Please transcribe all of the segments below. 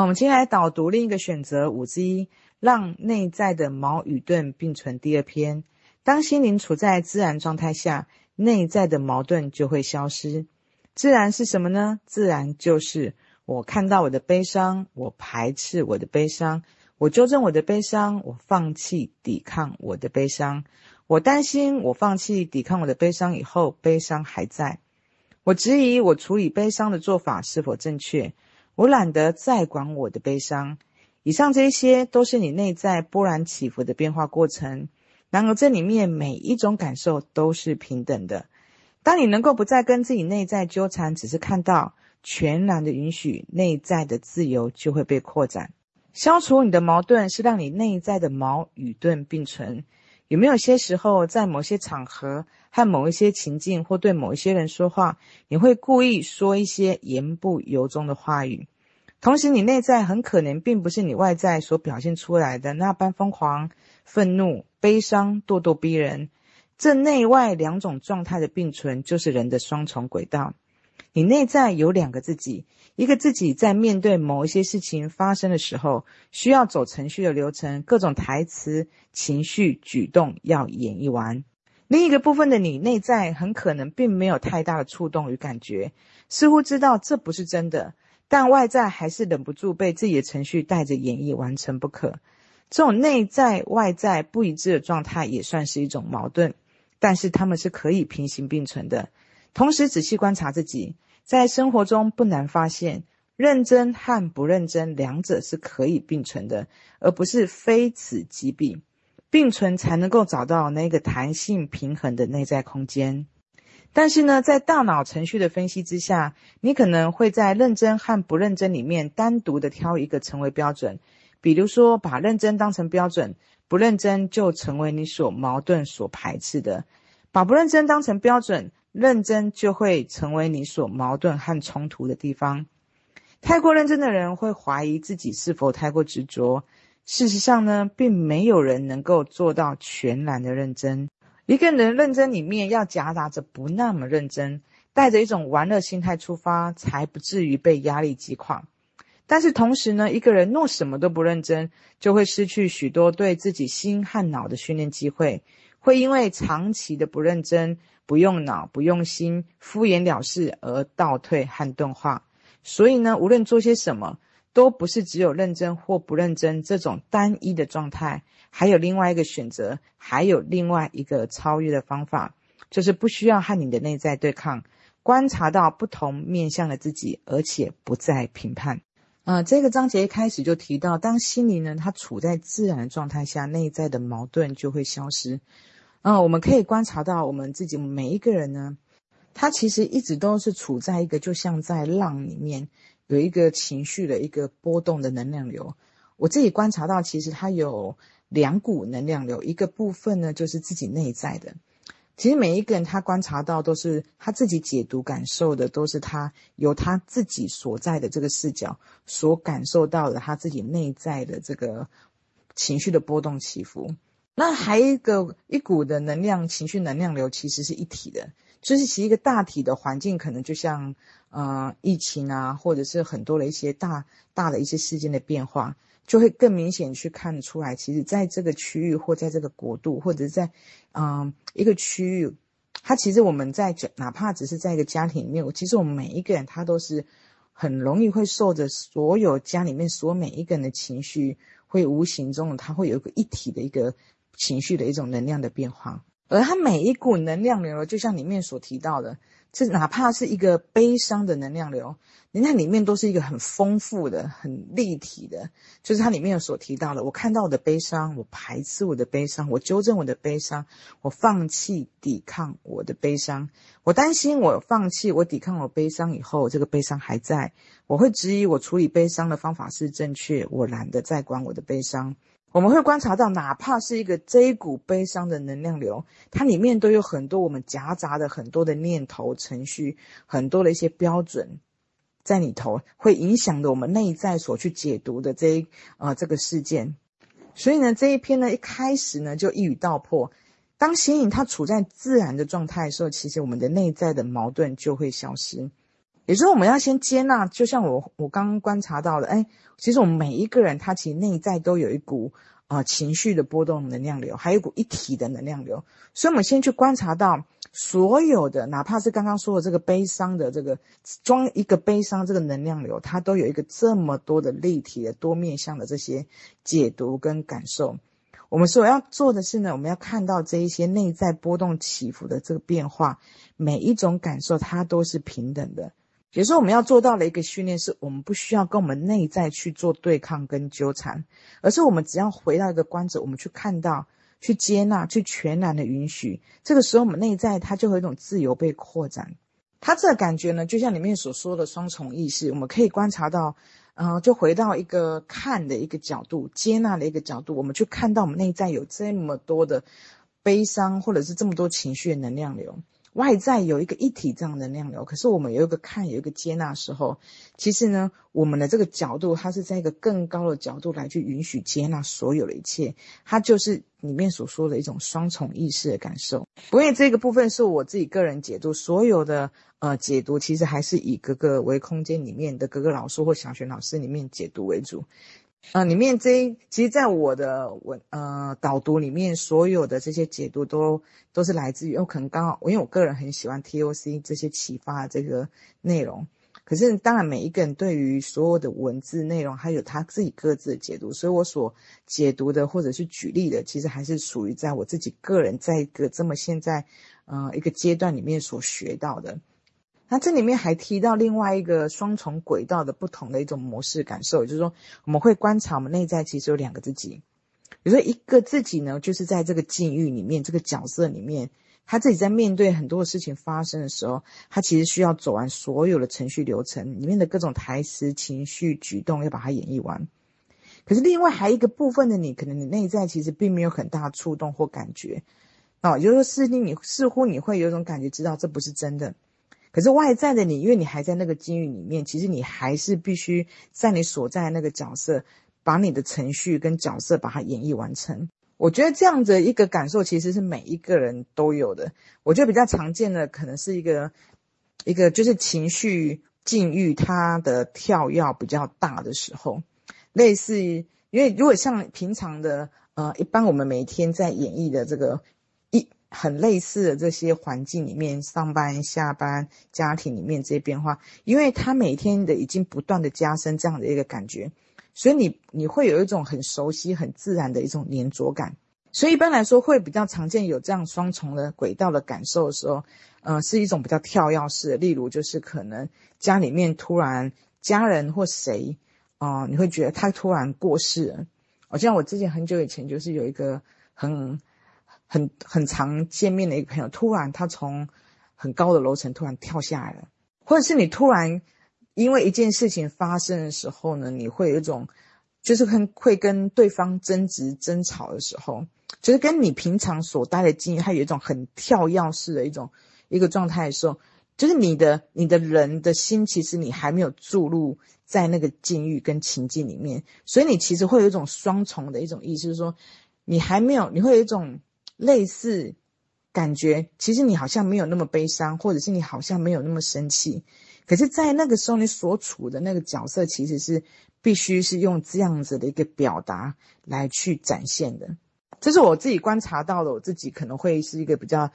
我们接下来导读另一个选择 5G， 让内在的矛与盾并存第二篇。当心灵处在自然状态下，内在的矛盾就会消失。自然是什么呢？自然就是我看到我的悲伤，我排斥我的悲伤，我纠正我的悲伤，我放弃抵抗我的悲伤，我担心我放弃抵抗我的悲伤以后，悲伤还在，我质疑我处理悲伤的做法是否正确，我懒得再管我的悲伤。以上这些都是你内在波澜起伏的变化过程，然而这里面每一种感受都是平等的。当你能够不再跟自己内在纠缠，只是看到，全然的允许，内在的自由就会被扩展。消除你的矛盾是让你内在的矛与盾并存。有没有些时候在某些场合和某一些情境或对某一些人说话，你会故意说一些言不由衷的话语，同时你内在很可能并不是你外在所表现出来的那般疯狂、愤怒、悲伤、咄咄逼人。这内外两种状态的并存就是人的双重轨道。你内在有两个自己，一个自己在面对某一些事情发生的时候，需要走程序的流程，各种台词、情绪、举动要演绎完。另一个部分的你内在很可能并没有太大的触动与感觉，似乎知道这不是真的，但外在还是忍不住被自己的程序带着演绎完成不可。这种内在外在不一致的状态也算是一种矛盾，但是它们是可以平行并存的。同时仔细观察自己，在生活中不难发现，认真和不认真两者是可以并存的，而不是非此即彼。并存才能够找到那个弹性平衡的内在空间。但是呢，在大脑程序的分析之下，你可能会在认真和不认真里面单独的挑一个成为标准，比如说把认真当成标准，不认真就成为你所矛盾所排斥的。把不认真当成标准，认真就会成为你所矛盾和冲突的地方。太过认真的人会怀疑自己是否太过执着，事实上呢，并没有人能够做到全然的认真。一个人的认真里面要夹杂着不那么认真，带着一种玩乐心态出发，才不至于被压力击垮。但是同时呢，一个人弄什么都不认真，就会失去许多对自己心和脑的训练机会，会因为长期的不认真，不用脑不用心，敷衍了事而倒退和钝化。所以呢，无论做些什么，都不是只有认真或不认真这种单一的状态，还有另外一个选择，还有另外一个超越的方法，就是不需要和你的内在对抗，观察到不同面向的自己，而且不再评判。这个章节一开始就提到，当心灵呢，它处在自然的状态下，内在的矛盾就会消失。我们可以观察到我们自己每一个人呢，他其实一直都是处在一个就像在浪里面有一个情绪的一个波动的能量流。我自己观察到，其实它有两股能量流，一个部分呢就是自己内在的。其实每一个人他观察到都是他自己解读感受的，都是他由他自己所在的这个视角所感受到的他自己内在的这个情绪的波动起伏。那还有一股的能量，情绪能量流其实是一体的，就是其实一个大体的环境可能就像疫情啊，或者是很多的一些大的一些事件的变化，就会更明显去看出来，其实在这个区域或在这个国度或者在一个区域，它其实我们在哪怕只是在一个家庭里面，其实我们每一个人他都是很容易会受着所有家里面所有每一个人的情绪，会无形中它会有一个一体的一个情绪的一种能量的变化。而它每一股能量流就像里面所提到的，这哪怕是一个悲伤的能量流，那里面都是一个很丰富的很立体的，就是它里面有所提到的，我看到我的悲伤，我排斥我的悲伤，我纠正我的悲伤，我放弃抵抗我的悲伤，我担心我放弃我抵抗我悲伤以后，这个悲伤还在，我会质疑我处理悲伤的方法是正确，我懒得再管我的悲伤。我们会观察到，哪怕是一个这一股悲伤的能量流，它里面都有很多我们夹杂的很多的念头、程序，很多的一些标准在里头，会影响着我们内在所去解读的这个事件。所以呢，这一篇呢一开始呢就一语道破，当心灵它处在自然的状态的时候，其实我们的内在的矛盾就会消失。也就是我们要先接纳，就像我刚刚观察到的，其实我们每一个人他其实内在都有一股情绪的波动能量流，还有一股一体的能量流。所以我们先去观察到所有的，哪怕是刚刚说的这个悲伤的这个装一个悲伤这个能量流，它都有一个这么多的立体的多面向的这些解读跟感受。我们所要做的是呢，我们要看到这一些内在波动起伏的这个变化，每一种感受它都是平等的。也就是我们要做到的一个训练是，我们不需要跟我们内在去做对抗跟纠缠，而是我们只要回到一个观者，我们去看到，去接纳，去全然的允许，这个时候我们内在它就会有一种自由被扩展。它这个感觉呢，就像里面所说的双重意识，我们可以观察到就回到一个看的一个角度，接纳的一个角度，我们去看到我们内在有这么多的悲伤或者是这么多情绪的能量流，外在有一个一体这样的能量流，可是我们有一个看，有一个接纳的时候，其实呢，我们的这个角度，它是在一个更高的角度来去允许接纳所有的一切，它就是里面所说的一种双重意识的感受。不过这个部分是我自己个人解读，所有的解读其实还是以格格为空间里面的格格老师或小璇老师里面解读为主。里面其实在我的导读里面，所有的这些解读都是来自于，可能刚好因为我个人很喜欢 TOC 这些启发的这个内容，可是当然每一个人对于所有的文字内容还有他自己各自的解读，所以我所解读的或者是举例的，其实还是属于在我自己个人在一个这么现在一个阶段里面所学到的。那这里面还提到另外一个双重轨道的不同的一种模式感受，也就是说我们会观察我们内在其实有两个自己，比如说一个自己呢，就是在这个境遇里面，这个角色里面，他自己在面对很多事情发生的时候，他其实需要走完所有的程序流程里面的各种台词、情绪、举动，要把它演绎完。可是另外还一个部分的你，可能你内在其实并没有很大的触动或感觉，也就是说似乎你会有一种感觉，知道这不是真的，可是外在的你，因为你还在那个境遇里面，其实你还是必须在你所在的那个角色，把你的程序跟角色把它演绎完成。我觉得这样的一个感受其实是每一个人都有的。我觉得比较常见的可能是一个就是情绪境遇它的跳跃比较大的时候，类似于因为如果像平常的一般我们每天在演绎的这个很类似的这些环境里面，上班下班家庭里面这些变化，因为它每天的已经不断的加深这样的一个感觉，所以你会有一种很熟悉很自然的一种黏着感。所以一般来说会比较常见有这样双重的轨道的感受的时候，是一种比较跳跃式的，例如就是可能家里面突然家人或谁你会觉得他突然过世了。像我之前很久以前就是有一个很常见面的一个朋友，突然他从很高的楼层突然跳下来了，或者是你突然因为一件事情发生的时候呢，你会有一种就是会跟对方争执争吵的时候，就是跟你平常所待的经验它有一种很跳跃式的一个状态的时候，就是你的人的心其实你还没有注入在那个境遇跟情境里面，所以你其实会有一种双重的一种意思，就是说你还没有，你会有一种类似感觉，其实你好像没有那么悲伤，或者是你好像没有那么生气，可是在那个时候你所处的那个角色其实是必须是用这样子的一个表达来去展现的。这是我自己观察到的，我自己可能会是一个比较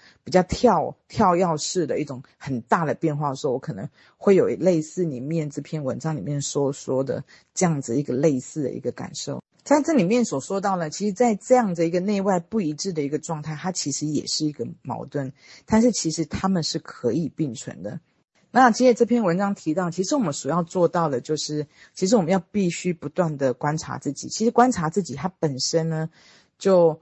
跳跃式的一种很大的变化的时候，我可能会有类似里面这篇文章里面说的这样子一个类似的一个感受。在这里面所说到呢，其实在这样的一个内外不一致的一个状态，它其实也是一个矛盾，但是其实它们是可以并存的。那接着这篇文章提到，其实我们所要做到的就是，其实我们要必须不断的观察自己。其实观察自己它本身呢，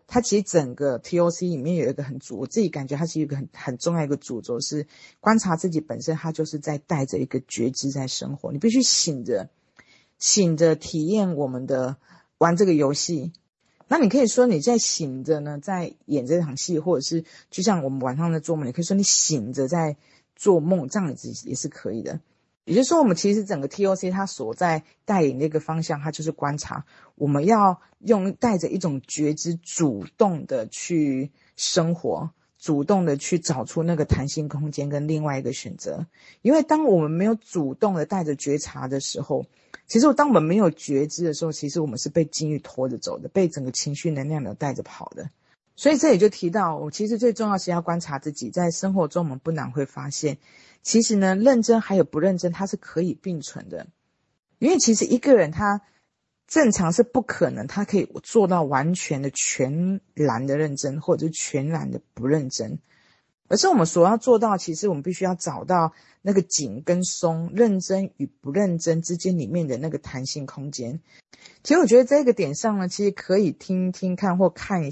它其实整个 TOC 里面有一个我自己感觉它是一个很重要一个主轴是观察自己本身，它就是在带着一个觉知在生活。你必须醒着体验我们的玩这个游戏，那你可以说你在醒着呢，在演这场戏，或者是就像我们晚上在做梦，你可以说你醒着在做梦，这样子也是可以的。也就是说我们其实整个 TOC 它所在带领的一个方向，它就是观察，我们要带着一种觉知主动的去生活，主动的去找出那个弹性空间跟另外一个选择。因为当我们没有主动的带着觉察的时候，其实当我们没有觉知的时候，其实我们是被境遇拖着走的，被整个情绪能量流带着跑的。所以这也就提到，我其实最重要是要观察自己。在生活中我们不难会发现，其实呢，认真还有不认真它是可以并存的。因为其实一个人他正常是不可能他可以做到完全的全然的认真，或者是全然的不认真，而是我们所要做到，其实我们必须要找到那个紧跟松，认真与不认真之间里面的那个弹性空间。其实我觉得这个点上呢，其实可以听听看或看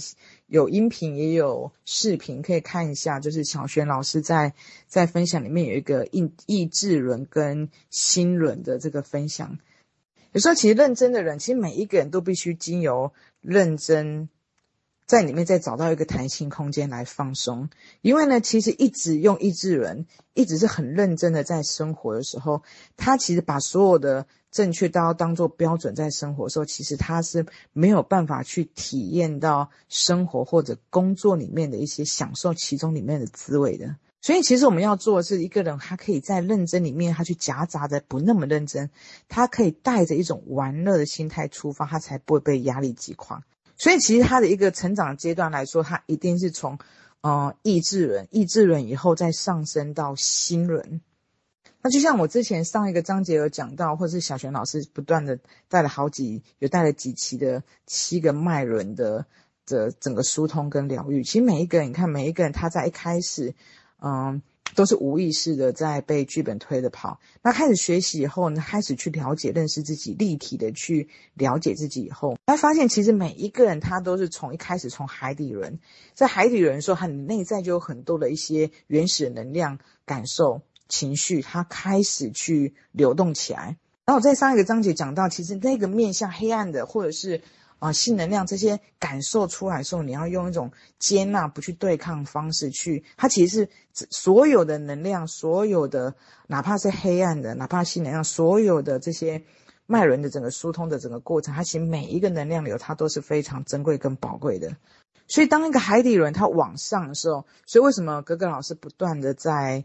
有音频也有视频，可以看一下，就是小璇老师在分享里面有一个意志轮跟心轮的这个分享。有时候其实认真的人，其实每一个人都必须经由认真在里面再找到一个弹性空间来放松。因为呢，其实一直用意志轮，一直是很认真的在生活的时候，他其实把所有的正确都要当作标准在生活的时候，其实他是没有办法去体验到生活或者工作里面的一些享受其中里面的滋味的。所以其实我们要做的是，一个人他可以在认真里面他去夹杂着不那么认真，他可以带着一种玩乐的心态出发，他才不会被压力击垮。所以其实他的一个成长阶段来说，他一定是从意志轮以后再上升到心轮。那就像我之前上一个章节有讲到，或是小璇老师不断的带了几期的7个脉轮的整个疏通跟疗愈。其实每一个人他在一开始都是无意识的在被剧本推着跑。那开始学习以后呢，开始去了解认识自己，立体的去了解自己以后，他发现其实每一个人他都是从一开始从海底轮，在海底轮的时候，他内在就有很多的一些原始能量、感受、情绪，他开始去流动起来。然后我在上一个章节讲到，其实那个面向黑暗的或者是性能量这些感受出来的时候，你要用一种接纳不去对抗方式去，它其实是所有的能量，所有的哪怕是黑暗的，哪怕性能量，所有的这些脉轮的整个疏通的整个过程，它其实每一个能量流它都是非常珍贵跟宝贵的。所以当一个海底轮它往上的时候，所以为什么格格老师不断的在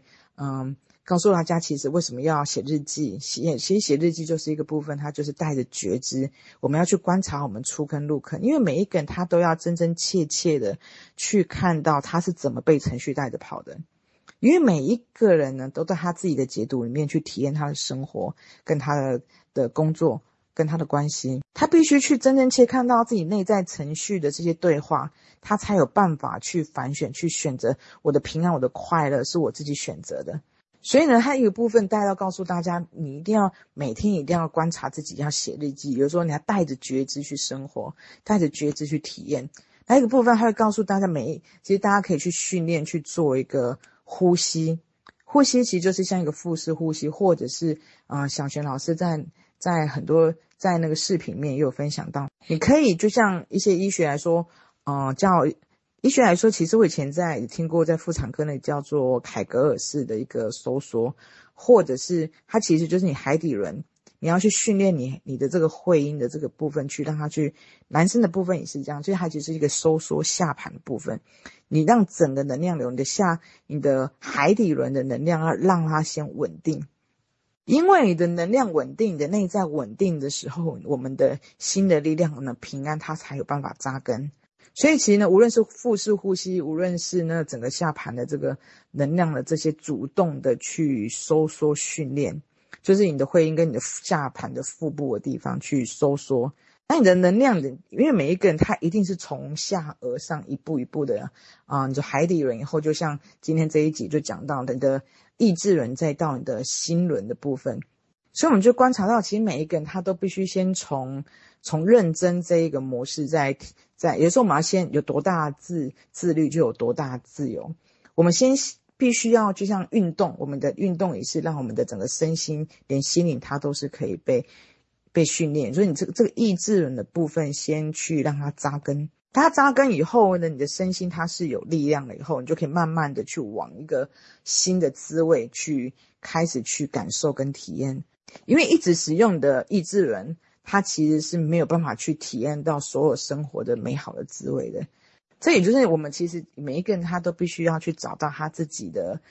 告诉大家，其实为什么要写日记，其实写日记就是一个部分，它就是带着觉知，我们要去观察我们出坑入坑。因为每一个人他都要真真切切的去看到他是怎么被程序带着跑的。因为每一个人呢，都在他自己的解读里面去体验他的生活跟他的工作跟他的关系，他必须去真正去看到自己内在程序的这些对话，他才有办法去反选，去选择我的平安，我的快乐是我自己选择的。所以呢，他有一个部分带到告诉大家，你一定要每天一定要观察自己，要写日记，有时候你要带着觉知去生活，带着觉知去体验。那一个部分他会告诉大家，其实大家可以去训练去做一个呼吸，其实就是像一个腹式呼吸，或者是小璇老师在很多在那个视频面也有分享到，你可以就像一些医学来说医学来说，其实我以前也听过，在妇产科那里叫做凯格尔式的一个收缩，或者是它其实就是你海底轮，你要去训练你的这个会阴的这个部分，去让它去，男生的部分也是这样，所以它其实是一个收缩下盘的部分，你让整个能量流，你的海底轮的能量要让它先稳定。因为你的能量稳定，你的内在稳定的时候，我们的心的力量，我们的平安，它才有办法扎根。所以其实呢，无论是腹式呼吸，无论是那整个下盘的这个能量的这些主动的去收缩训练，就是你的会阴跟你的下盘的腹部的地方去收缩。那你的能量，因为每一个人他一定是从下而上一步一步的你说海底轮以后，就像今天这一集就讲到你的意志轮，再到你的心轮的部分。所以我们就观察到，其实每一个人他都必须先从认真这一个模式在有时候我们要先有多大自律就有多大自由。我们先必须要就像运动，我们的运动也是让我们的整个身心连心灵它都是可以被训练。所以你这个意志轮的部分先去让它扎根，它扎根以后呢，你的身心它是有力量了以后，你就可以慢慢的去往一个新的滋味去开始去感受跟体验。因为一直使用的意志轮，它其实是没有办法去体验到所有生活的美好的滋味的。这也就是我们其实每一个人他都必须要去找到他自己的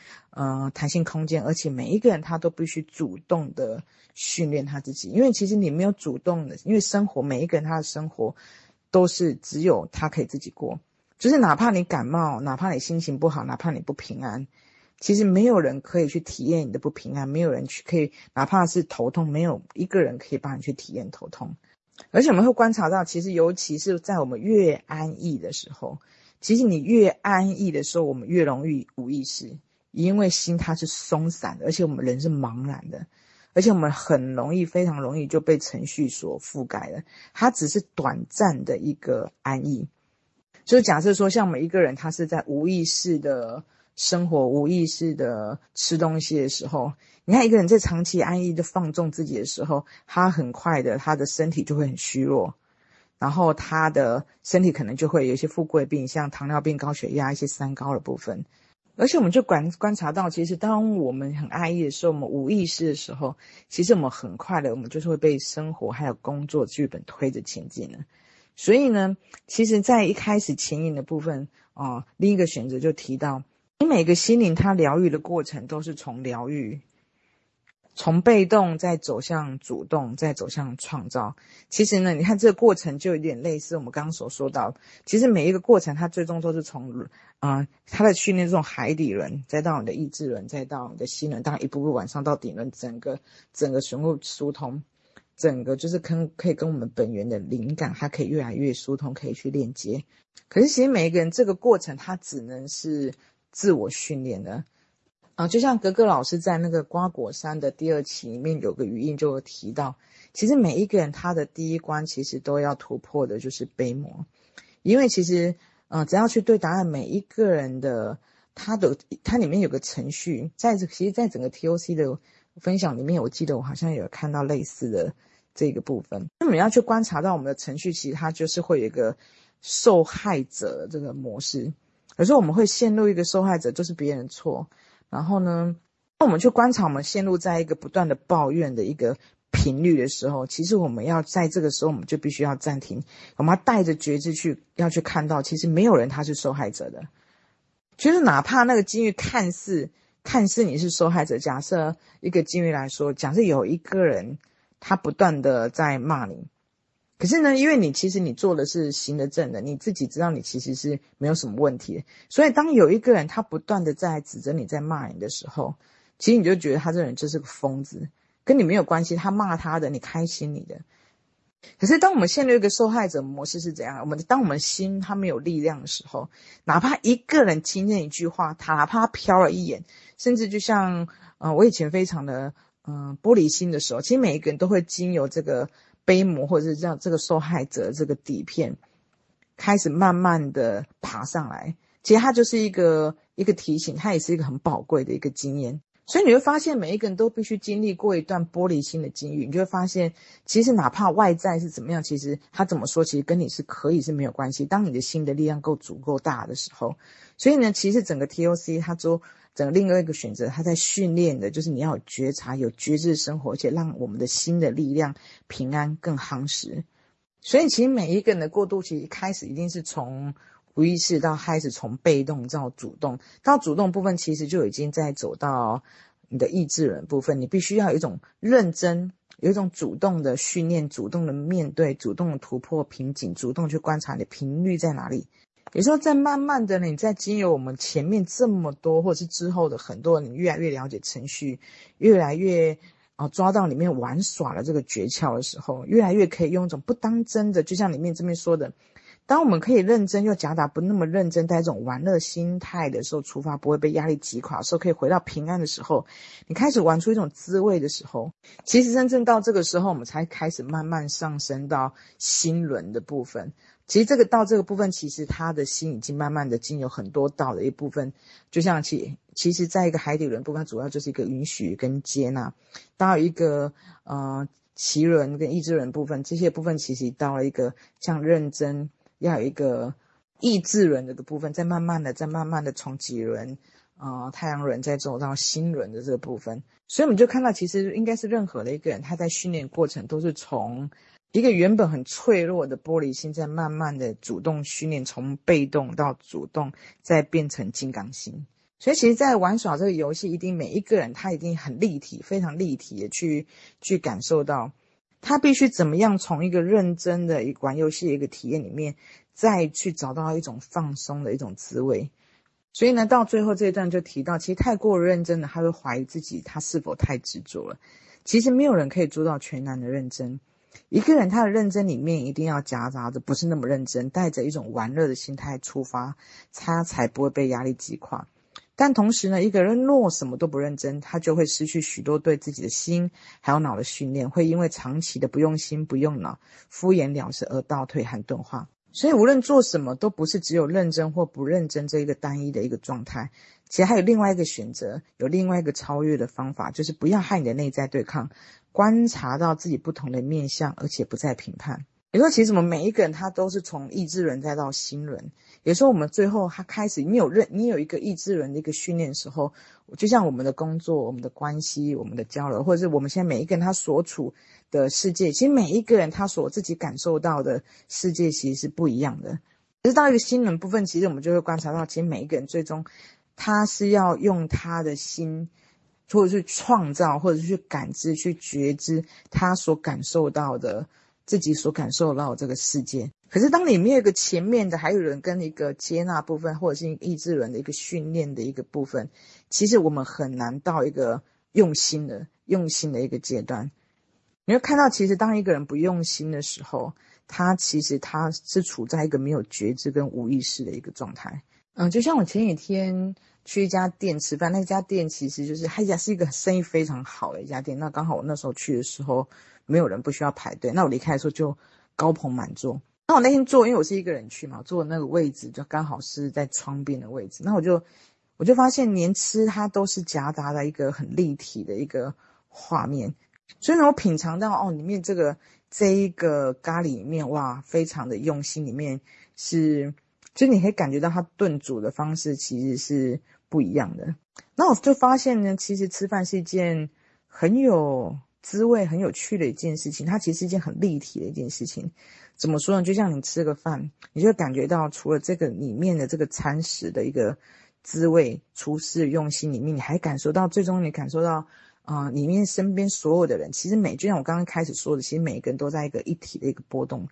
弹性空间，而且每一个人他都必须主动的训练他自己，因为其实你没有主动的，因为生活每一个人他的生活都是只有他可以自己过，就是哪怕你感冒，哪怕你心情不好，哪怕你不平安，其实没有人可以去体验你的不平安，没有人去可以，哪怕是头痛，没有一个人可以帮你去体验头痛。而且我们会观察到，其实尤其是在我们越安逸的时候，其实你越安逸的时候，我们越容易无意识，因为心它是松散的，而且我们人是茫然的，而且我们很容易，非常容易就被程序所覆盖了，它只是短暂的一个安逸。就是假设说，像我们一个人他是在无意识的生活，无意识的吃东西的时候，你看一个人在长期安逸的放纵自己的时候，他很快的他的身体就会很虚弱，然后他的身体可能就会有一些富贵病，像糖尿病、高血压、一些三高的部分。而且我们就观察到，其实当我们很安逸的时候，我们无意识的时候，其实我们很快的我们就是会被生活还有工作剧本推着前进了。所以呢，其实在一开始前引的部分另一个选择就提到，你每个心灵它疗愈的过程都是从疗愈，从被动再走向主动，再走向创造。其实呢，你看这个过程就有点类似我们刚刚所说到，其实每一个过程它最终都是从它的训练这种海底轮，再到你的意志轮，再到你的心轮，当然一步步往上到顶轮，整个全部疏通，整个就是可以跟我们本源的灵感它可以越来越疏通，可以去链接。可是其实每一个人这个过程它只能是自我训练的就像格格老师在那个瓜果山的第二期里面有个语音就有提到，其实每一个人他的第一关其实都要突破的就是悲魔，因为其实只要去对答案，每一个人的他里面有个程序，其实在整个 TOC 的分享里面，我记得我好像有看到类似的这个部分。那我们要去观察到我们的程序，其实它就是会有一个受害者这个模式，可是我们会陷入一个受害者，就是别人错，然后呢我们去观察，我们陷入在一个不断的抱怨的一个频率的时候，其实我们要在这个时候我们就必须要暂停，我们要带着觉知要去看到，其实没有人他是受害者的。就是哪怕那个境遇看似你是受害者，假设一个境遇来说，假设有一个人他不断的在骂你，可是呢，因为你其实你做的是行得正的，你自己知道你其实是没有什么问题的，所以当有一个人他不断的在指责你，在骂你的时候，其实你就觉得他这人就是个疯子，跟你没有关系，他骂他的，你开心你的。可是当我们陷入一个受害者模式是怎样，当我们心他没有力量的时候，哪怕一个人听见一句话，哪怕他瞟了一眼，甚至就像我以前非常的玻璃心的时候，其实每一个人都会经由这个悲魔或者是这个受害者这个底片开始慢慢的爬上来，其实它就是一个提醒，它也是一个很宝贵的一个经验。所以你会发现每一个人都必须经历过一段玻璃心的境遇，你就会发现其实哪怕外在是怎么样，其实他怎么说其实跟你是可以是没有关系，当你的心的力量够足够大的时候。所以呢，其实整个 TOC 它做整个另外一个选择，它在训练的就是你要有觉察，有觉知生活，而且让我们的心的力量平安更夯实。所以其实每一个人的过渡期开始一定是从无意识到开始，从被动到主动，到主动部分其实就已经在走到你的意志轮部分，你必须要有一种认真，有一种主动的训练，主动的面对，主动的突破瓶颈，主动去观察你的频率在哪里。也就是说，在慢慢的呢，你在经由我们前面这么多，或者是之后的很多，你越来越了解程序，越来越抓到里面玩耍的这个诀窍的时候，越来越可以用一种不当真的，就像里面这边说的，当我们可以认真又夹杂不那么认真，带一种玩乐心态的时候，出发不会被压力击垮的时候，可以回到平安的时候，你开始玩出一种滋味的时候，其实真正到这个时候，我们才开始慢慢上升到心轮的部分。其实这个到这个部分，其实他的心已经慢慢的经由很多道的一部分，就像其实在一个海底轮部分，主要就是一个允许跟接纳，到一个脐轮跟意志轮部分，这些部分其实到了一个像认真，要有一个意志轮的部分，再慢慢的从脐轮太阳轮再走到心轮的这个部分。所以我们就看到，其实应该是任何的一个人，他在训练过程都是从一个原本很脆弱的玻璃心，在慢慢的主动训练，从被动到主动，再变成金刚心。所以其实在玩耍这个游戏，一定每一个人他一定很立体，非常立体的去感受到他必须怎么样从一个认真的玩游戏的一个体验里面，再去找到一种放松的一种滋味。所以呢，到最后这一段就提到，其实太过认真的，他会怀疑自己他是否太执着了。其实没有人可以做到全然的认真，一个人他的认真里面一定要夹杂着不是那么认真，带着一种玩乐的心态出发，他才不会被压力击垮。但同时呢，一个人若什么都不认真，他就会失去许多对自己的心还有脑的训练，会因为长期的不用心不用脑、敷衍了事而倒退和钝化。所以无论做什么都不是只有认真或不认真这一个单一的一个状态，其实还有另外一个选择，有另外一个超越的方法，就是不要和你的内在对抗，观察到自己不同的面向，而且不再评判。也就是其实我们每一个人他都是从意志轮再到心轮，也就是我们最后他开始你有一个意志轮的一个训练的时候，就像我们的工作、我们的关系、我们的交流，或者是我们现在每一个人他所处的世界，其实每一个人他所自己感受到的世界其实是不一样的。可是到一个心轮部分，其实我们就会观察到，其实每一个人最终他是要用他的心，或者是创造，或者是去感知、去觉知他所感受到的，自己所感受到这个世界。可是当你没有一个前面的还有人跟一个接纳部分，或者是意志轮的一个训练的一个部分，其实我们很难到一个用心的一个阶段。你会看到，其实当一个人不用心的时候，他是处在一个没有觉知跟无意识的一个状态。就像我前几天去一家店吃饭，那家店其实就是它是一个生意非常好的一家店，那刚好我那时候去的时候没有人，不需要排队，那我离开的时候就高朋满座。那我那天坐，因为我是一个人去嘛，坐的那个位置就刚好是在窗边的位置，那我就发现连吃它都是夹杂的一个很立体的一个画面。所以呢，我品尝到里面这一个咖喱里面，哇，非常的用心，里面是就是你可以感觉到它炖煮的方式其实是不一样的。那我就发现呢，其实吃饭是一件很有滋味、很有趣的一件事情，它其实是一件很立体的一件事情。怎么说呢，就像你吃个饭，你就感觉到除了这个里面的这个餐食的一个滋味、厨师用心里面，你还感受到最终你感受到里面身边所有的人，其实就像我刚刚开始说的，其实每一个人都在一个一体的一个波动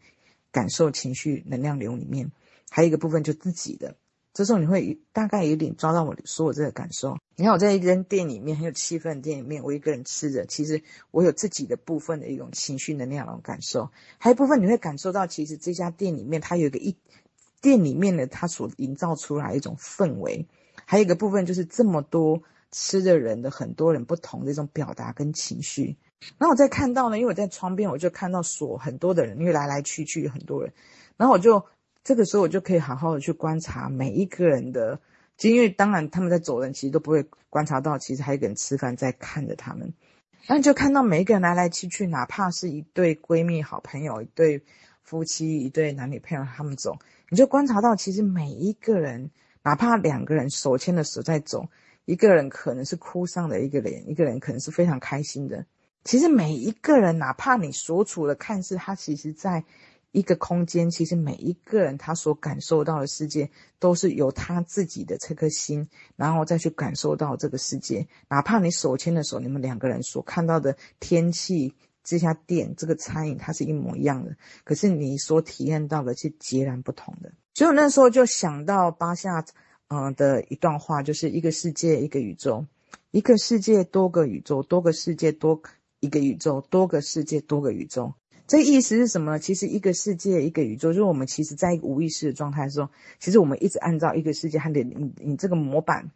感受、情绪、能量流里面。还有一个部分就是自己的，这时候你会大概有点抓到我说我这个感受。你看我在一间店里面，很有气氛的店里面，我一个人吃着，其实我有自己的部分的一种情绪能量那种感受。还有一部分你会感受到，其实这家店里面它有一个店里面的它所营造出来一种氛围。还有一个部分就是这么多吃的人的很多人不同的一种表达跟情绪。然后我在看到呢，因为我在窗边，我就看到很多的人，因为来来去去有很多人，然后这个时候我就可以好好的去观察每一个人的，其实因为当然他们在走人，其实都不会观察到，其实还有一个人吃饭在看着他们。然后就看到每一个人来来去去，哪怕是一对闺蜜、好朋友、一对夫妻、一对男女朋友，他们走，你就观察到其实每一个人，哪怕两个人手牵着手在走，一个人可能是哭丧的一个脸，一个人可能是非常开心的。其实每一个人，哪怕你所处的看似他其实在一个空间，其实每一个人他所感受到的世界都是由他自己的这颗心，然后再去感受到这个世界。哪怕你手牵的手，你们两个人所看到的天气、这家店、这个餐饮，它是一模一样的，可是你所体验到的是截然不同的。所以我那时候就想到巴夏的一段话，就是一个世界一个宇宙，一个世界多个宇宙，多个世界多一个宇宙，多个世界多个宇宙。这意思是什么呢？其实一个世界一个宇宙，就是我们其实在一个无意识的状态的时候，其实我们一直按照一个世界和你这个模板、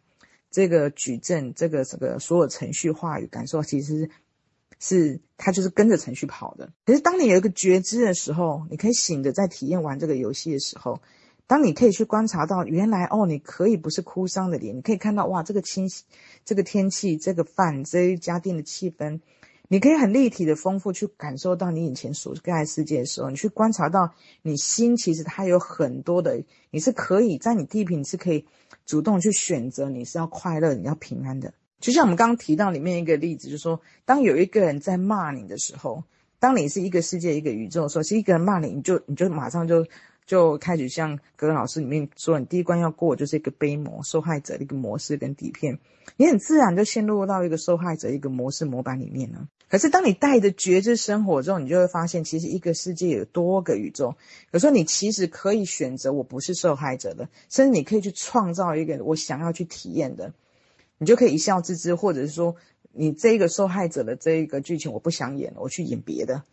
这个矩阵、这个所有程序、话语、感受，其实是它就是跟着程序跑的。可是当你有一个觉知的时候，你可以醒着在体验完这个游戏的时候，当你可以去观察到原来你可以不是哭丧的脸，你可以看到哇，这个天气、这个饭、这一家店的气氛，你可以很立体的丰富去感受到你以前所盖的世界的时候，你去观察到你心其实它有很多的，你是可以在你地平，你是可以主动去选择你是要快乐、你要平安的。就像我们刚刚提到里面一个例子，就是说当有一个人在骂你的时候，当你是一个世界一个宇宙的时候，其实一个人骂你，你就马上就开始像格格老师里面说，你第一关要过就是一个悲模受害者的一个模式跟底片，你很自然就陷入到一个受害者一个模式模板里面了。可是当你带着觉知生活之后，你就会发现其实一个世界有多个宇宙，有时候你其实可以选择我不是受害者的，甚至你可以去创造一个我想要去体验的，你就可以一笑置之，或者是说你这个受害者的这个剧情我不想演了，我去演别的。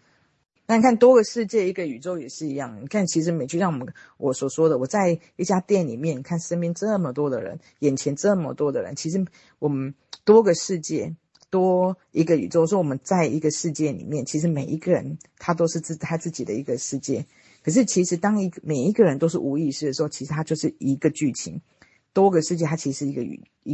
那你看多个世界一个宇宙也是一样，你看其实每就像我所说的，我在一家店里面，你看身边这么多的人，眼前这么多的人，其实我们多个世界多一个宇宙，说我们在一个世界里面，其实每一个人他都是他自己的一个世界。可是其实当每一个人都是无意识的时候，其实他就是一个剧情，多个世界它其实是一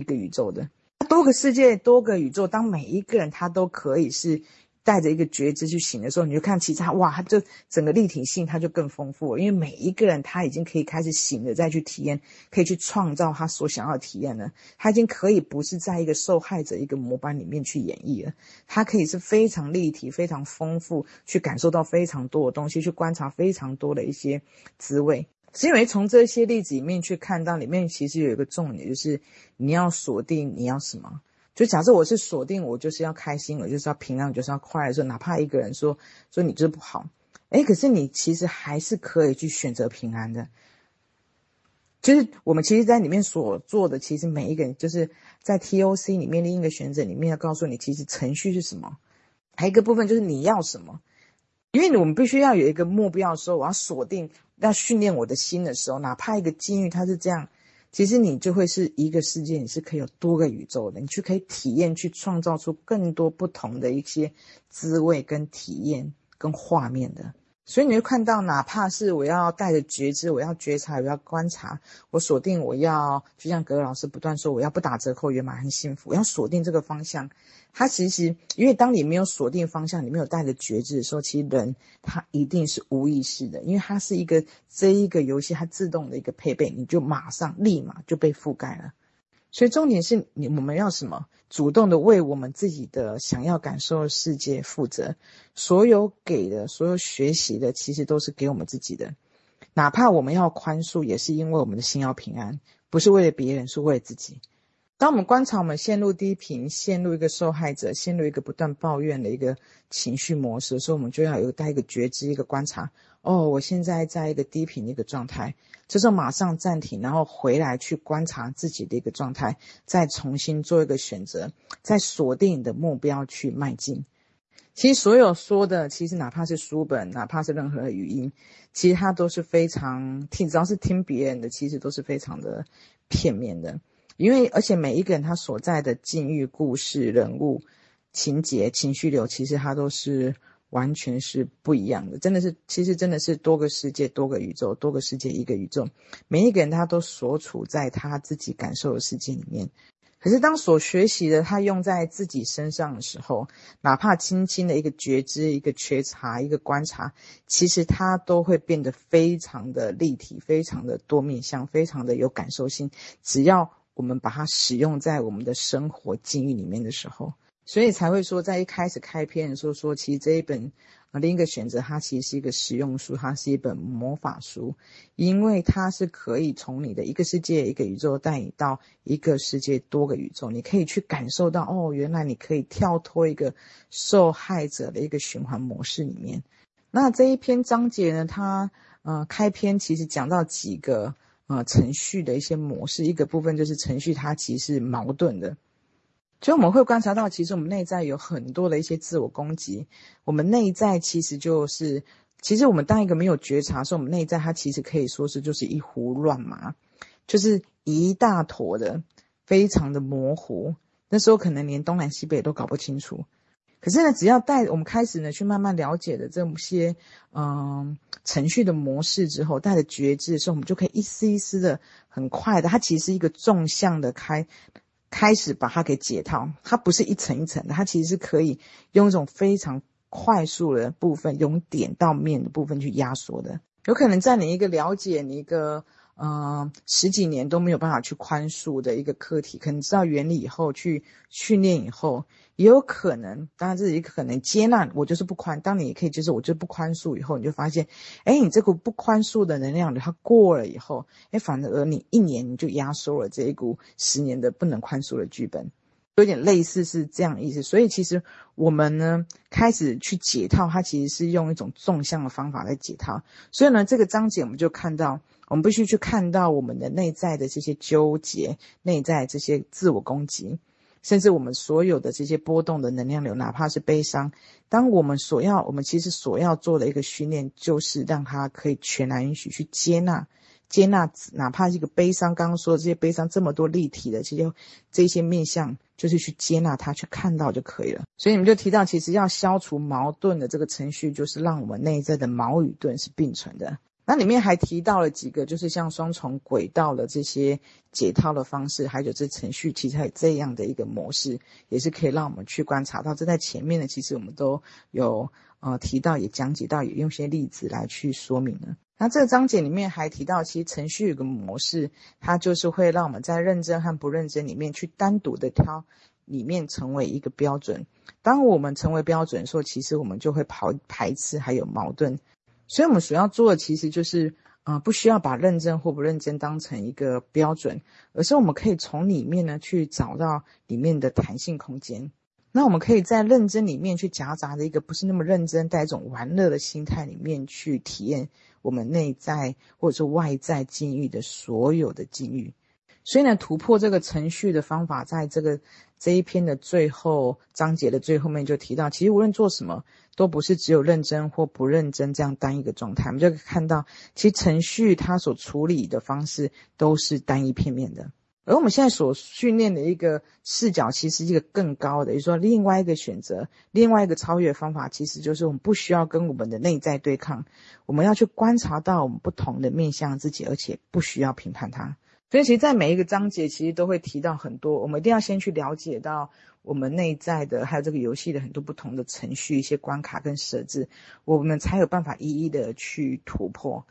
个宇宙的，多个世界多个宇宙，当每一个人他都可以是带着一个觉知去行的时候，你就看其他哇，它就整个立体性它就更丰富了，因为每一个人他已经可以开始行的再去体验，可以去创造他所想要的体验了，他已经可以不是在一个受害者一个模板里面去演绎了，他可以是非常立体非常丰富，去感受到非常多的东西，去观察非常多的一些滋味。是因为从这些例子里面去看到里面其实有一个重点，就是你要锁定你要什么。就假设我是锁定我就是要开心，我就是要平安，我就是要快乐，说哪怕一个人说你这不好，可是你其实还是可以去选择平安的。就是我们其实在里面所做的，其实每一个人就是在 TOC 里面另一个选择里面要告诉你其实程序是什么，还有一个部分就是你要什么。因为我们必须要有一个目标的时候，我要锁定要训练我的心的时候，哪怕一个境遇它是这样，其实你就会是一个世界，你是可以有多个宇宙的，你去可以体验，去创造出更多不同的一些滋味跟体验跟画面的。所以你会看到哪怕是我要带着觉知，我要觉察，我要观察，我锁定我要，就像格格老师不断说我要不打折扣圆满很幸福，我要锁定这个方向。它其实因为当你没有锁定方向，你没有带着觉知的时候，其实人他一定是无意识的，因为它是一个这一个游戏它自动的一个配备，你就马上立马就被覆盖了。所以重点是我们要什么，主动的为我们自己的想要感受的世界负责，所有给的所有学习的其实都是给我们自己的，哪怕我们要宽恕也是因为我们的心要平安，不是为了别人，是为了自己。当我们观察我们陷入低频，陷入一个受害者，陷入一个不断抱怨的一个情绪模式的时候，我们就要有带一个觉知一个观察，我现在在一个低频的一个状态，这时候马上暂停，然后回来去观察自己的一个状态，再重新做一个选择，再锁定你的目标去迈进。其实所有说的，其实哪怕是书本，哪怕是任何语音，其实它都是非常听，只要是听别人的其实都是非常的片面的。因为而且每一个人他所在的境遇故事人物情节情绪流，其实它都是完全是不一样的，真的是，其实真的是多个世界多个宇宙，多个世界一个宇宙，每一个人他都所处在他自己感受的世界里面。可是当所学习的他用在自己身上的时候，哪怕轻轻的一个觉知一个觉察一个观察，其实他都会变得非常的立体，非常的多面向，非常的有感受性，只要我们把它使用在我们的生活境遇里面的时候。所以才会说在一开始开篇的时候说，其实这一本另一个选择它其实是一个实用书，它是一本魔法书，因为它是可以从你的一个世界一个宇宙带你到一个世界多个宇宙，你可以去感受到原来你可以跳脱一个受害者的一个循环模式里面。那这一篇章节呢，它开篇其实讲到几个程序的一些模式，一个部分就是程序它其实是矛盾的，所以我们会观察到其实我们内在有很多的一些自我攻击，我们内在其实就是我们当一个没有觉察的时候，我们内在它其实可以说是就是一胡乱麻，就是一大坨的非常的模糊，那时候可能连东南西北都搞不清楚。可是呢，只要带我们开始呢去慢慢了解的这些程序的模式之后，带着觉知的时候，我们就可以一丝一丝的很快的，它其实是一个纵向的开始把它给解套，它不是一层一层的，它其实是可以用一种非常快速的部分，用点到面的部分去压缩的。有可能在你一个了解你一个十几年都没有办法去宽恕的一个课题，可能知道原理以后去训练以后，也有可能，当然自己可能接纳我就是不宽，当你也可以接受我就是不宽恕以后，你就发现你这股不宽恕的能量它过了以后，反而你一年你就压缩了这一股10年的不能宽恕的剧本，有点类似是这样的意思。所以其实我们呢开始去解套，它其实是用一种纵向的方法来解套。所以呢这个章节我们就看到，我们必须去看到我们的内在的这些纠结，内在这些自我攻击，甚至我们所有的这些波动的能量流，哪怕是悲伤，当我们其实所要做的一个训练，就是让它可以全然允许去接纳哪怕是一个悲伤，刚刚说的这些悲伤这么多立体的这些面向，就是去接纳它，去看到就可以了。所以你们就提到，其实要消除矛盾的这个程序，就是让我们内在的矛与盾是并存的。那里面还提到了几个，就是像双重轨道的这些解套的方式，还有这程序其实还有这样的一个模式，也是可以让我们去观察到。这在前面呢其实我们都有提到，也讲解到，也用些例子来去说明了。那这个章节里面还提到，其实程序有个模式，它就是会让我们在认真和不认真里面去单独的挑，里面成为一个标准。当我们成为标准的时候，其实我们就会排斥还有矛盾。所以我们所要做的其实就是不需要把认真或不认真当成一个标准，而是我们可以从里面呢去找到里面的弹性空间。那我们可以在认真里面去夹杂着一个不是那么认真，带一种玩乐的心态里面去体验我们内在或者是外在境遇的所有的境遇。所以呢突破这个程序的方法，在这一篇的最后章节的最后面就提到，其实无论做什么都不是只有认真或不认真这样单一个状态。我们就可以看到，其实程序它所处理的方式都是单一片面的，而我们现在所训练的一个视角，其实是一个更高的，也就是说另外一个选择，另外一个超越的方法，其实就是我们不需要跟我们的内在对抗，我们要去观察到我们不同的面向自己，而且不需要评判它。所以其实在每一个章节其实都会提到很多，我们一定要先去了解到我们内在的，还有这个游戏的很多不同的程序，一些关卡跟设置，我们才有办法一一的去突破。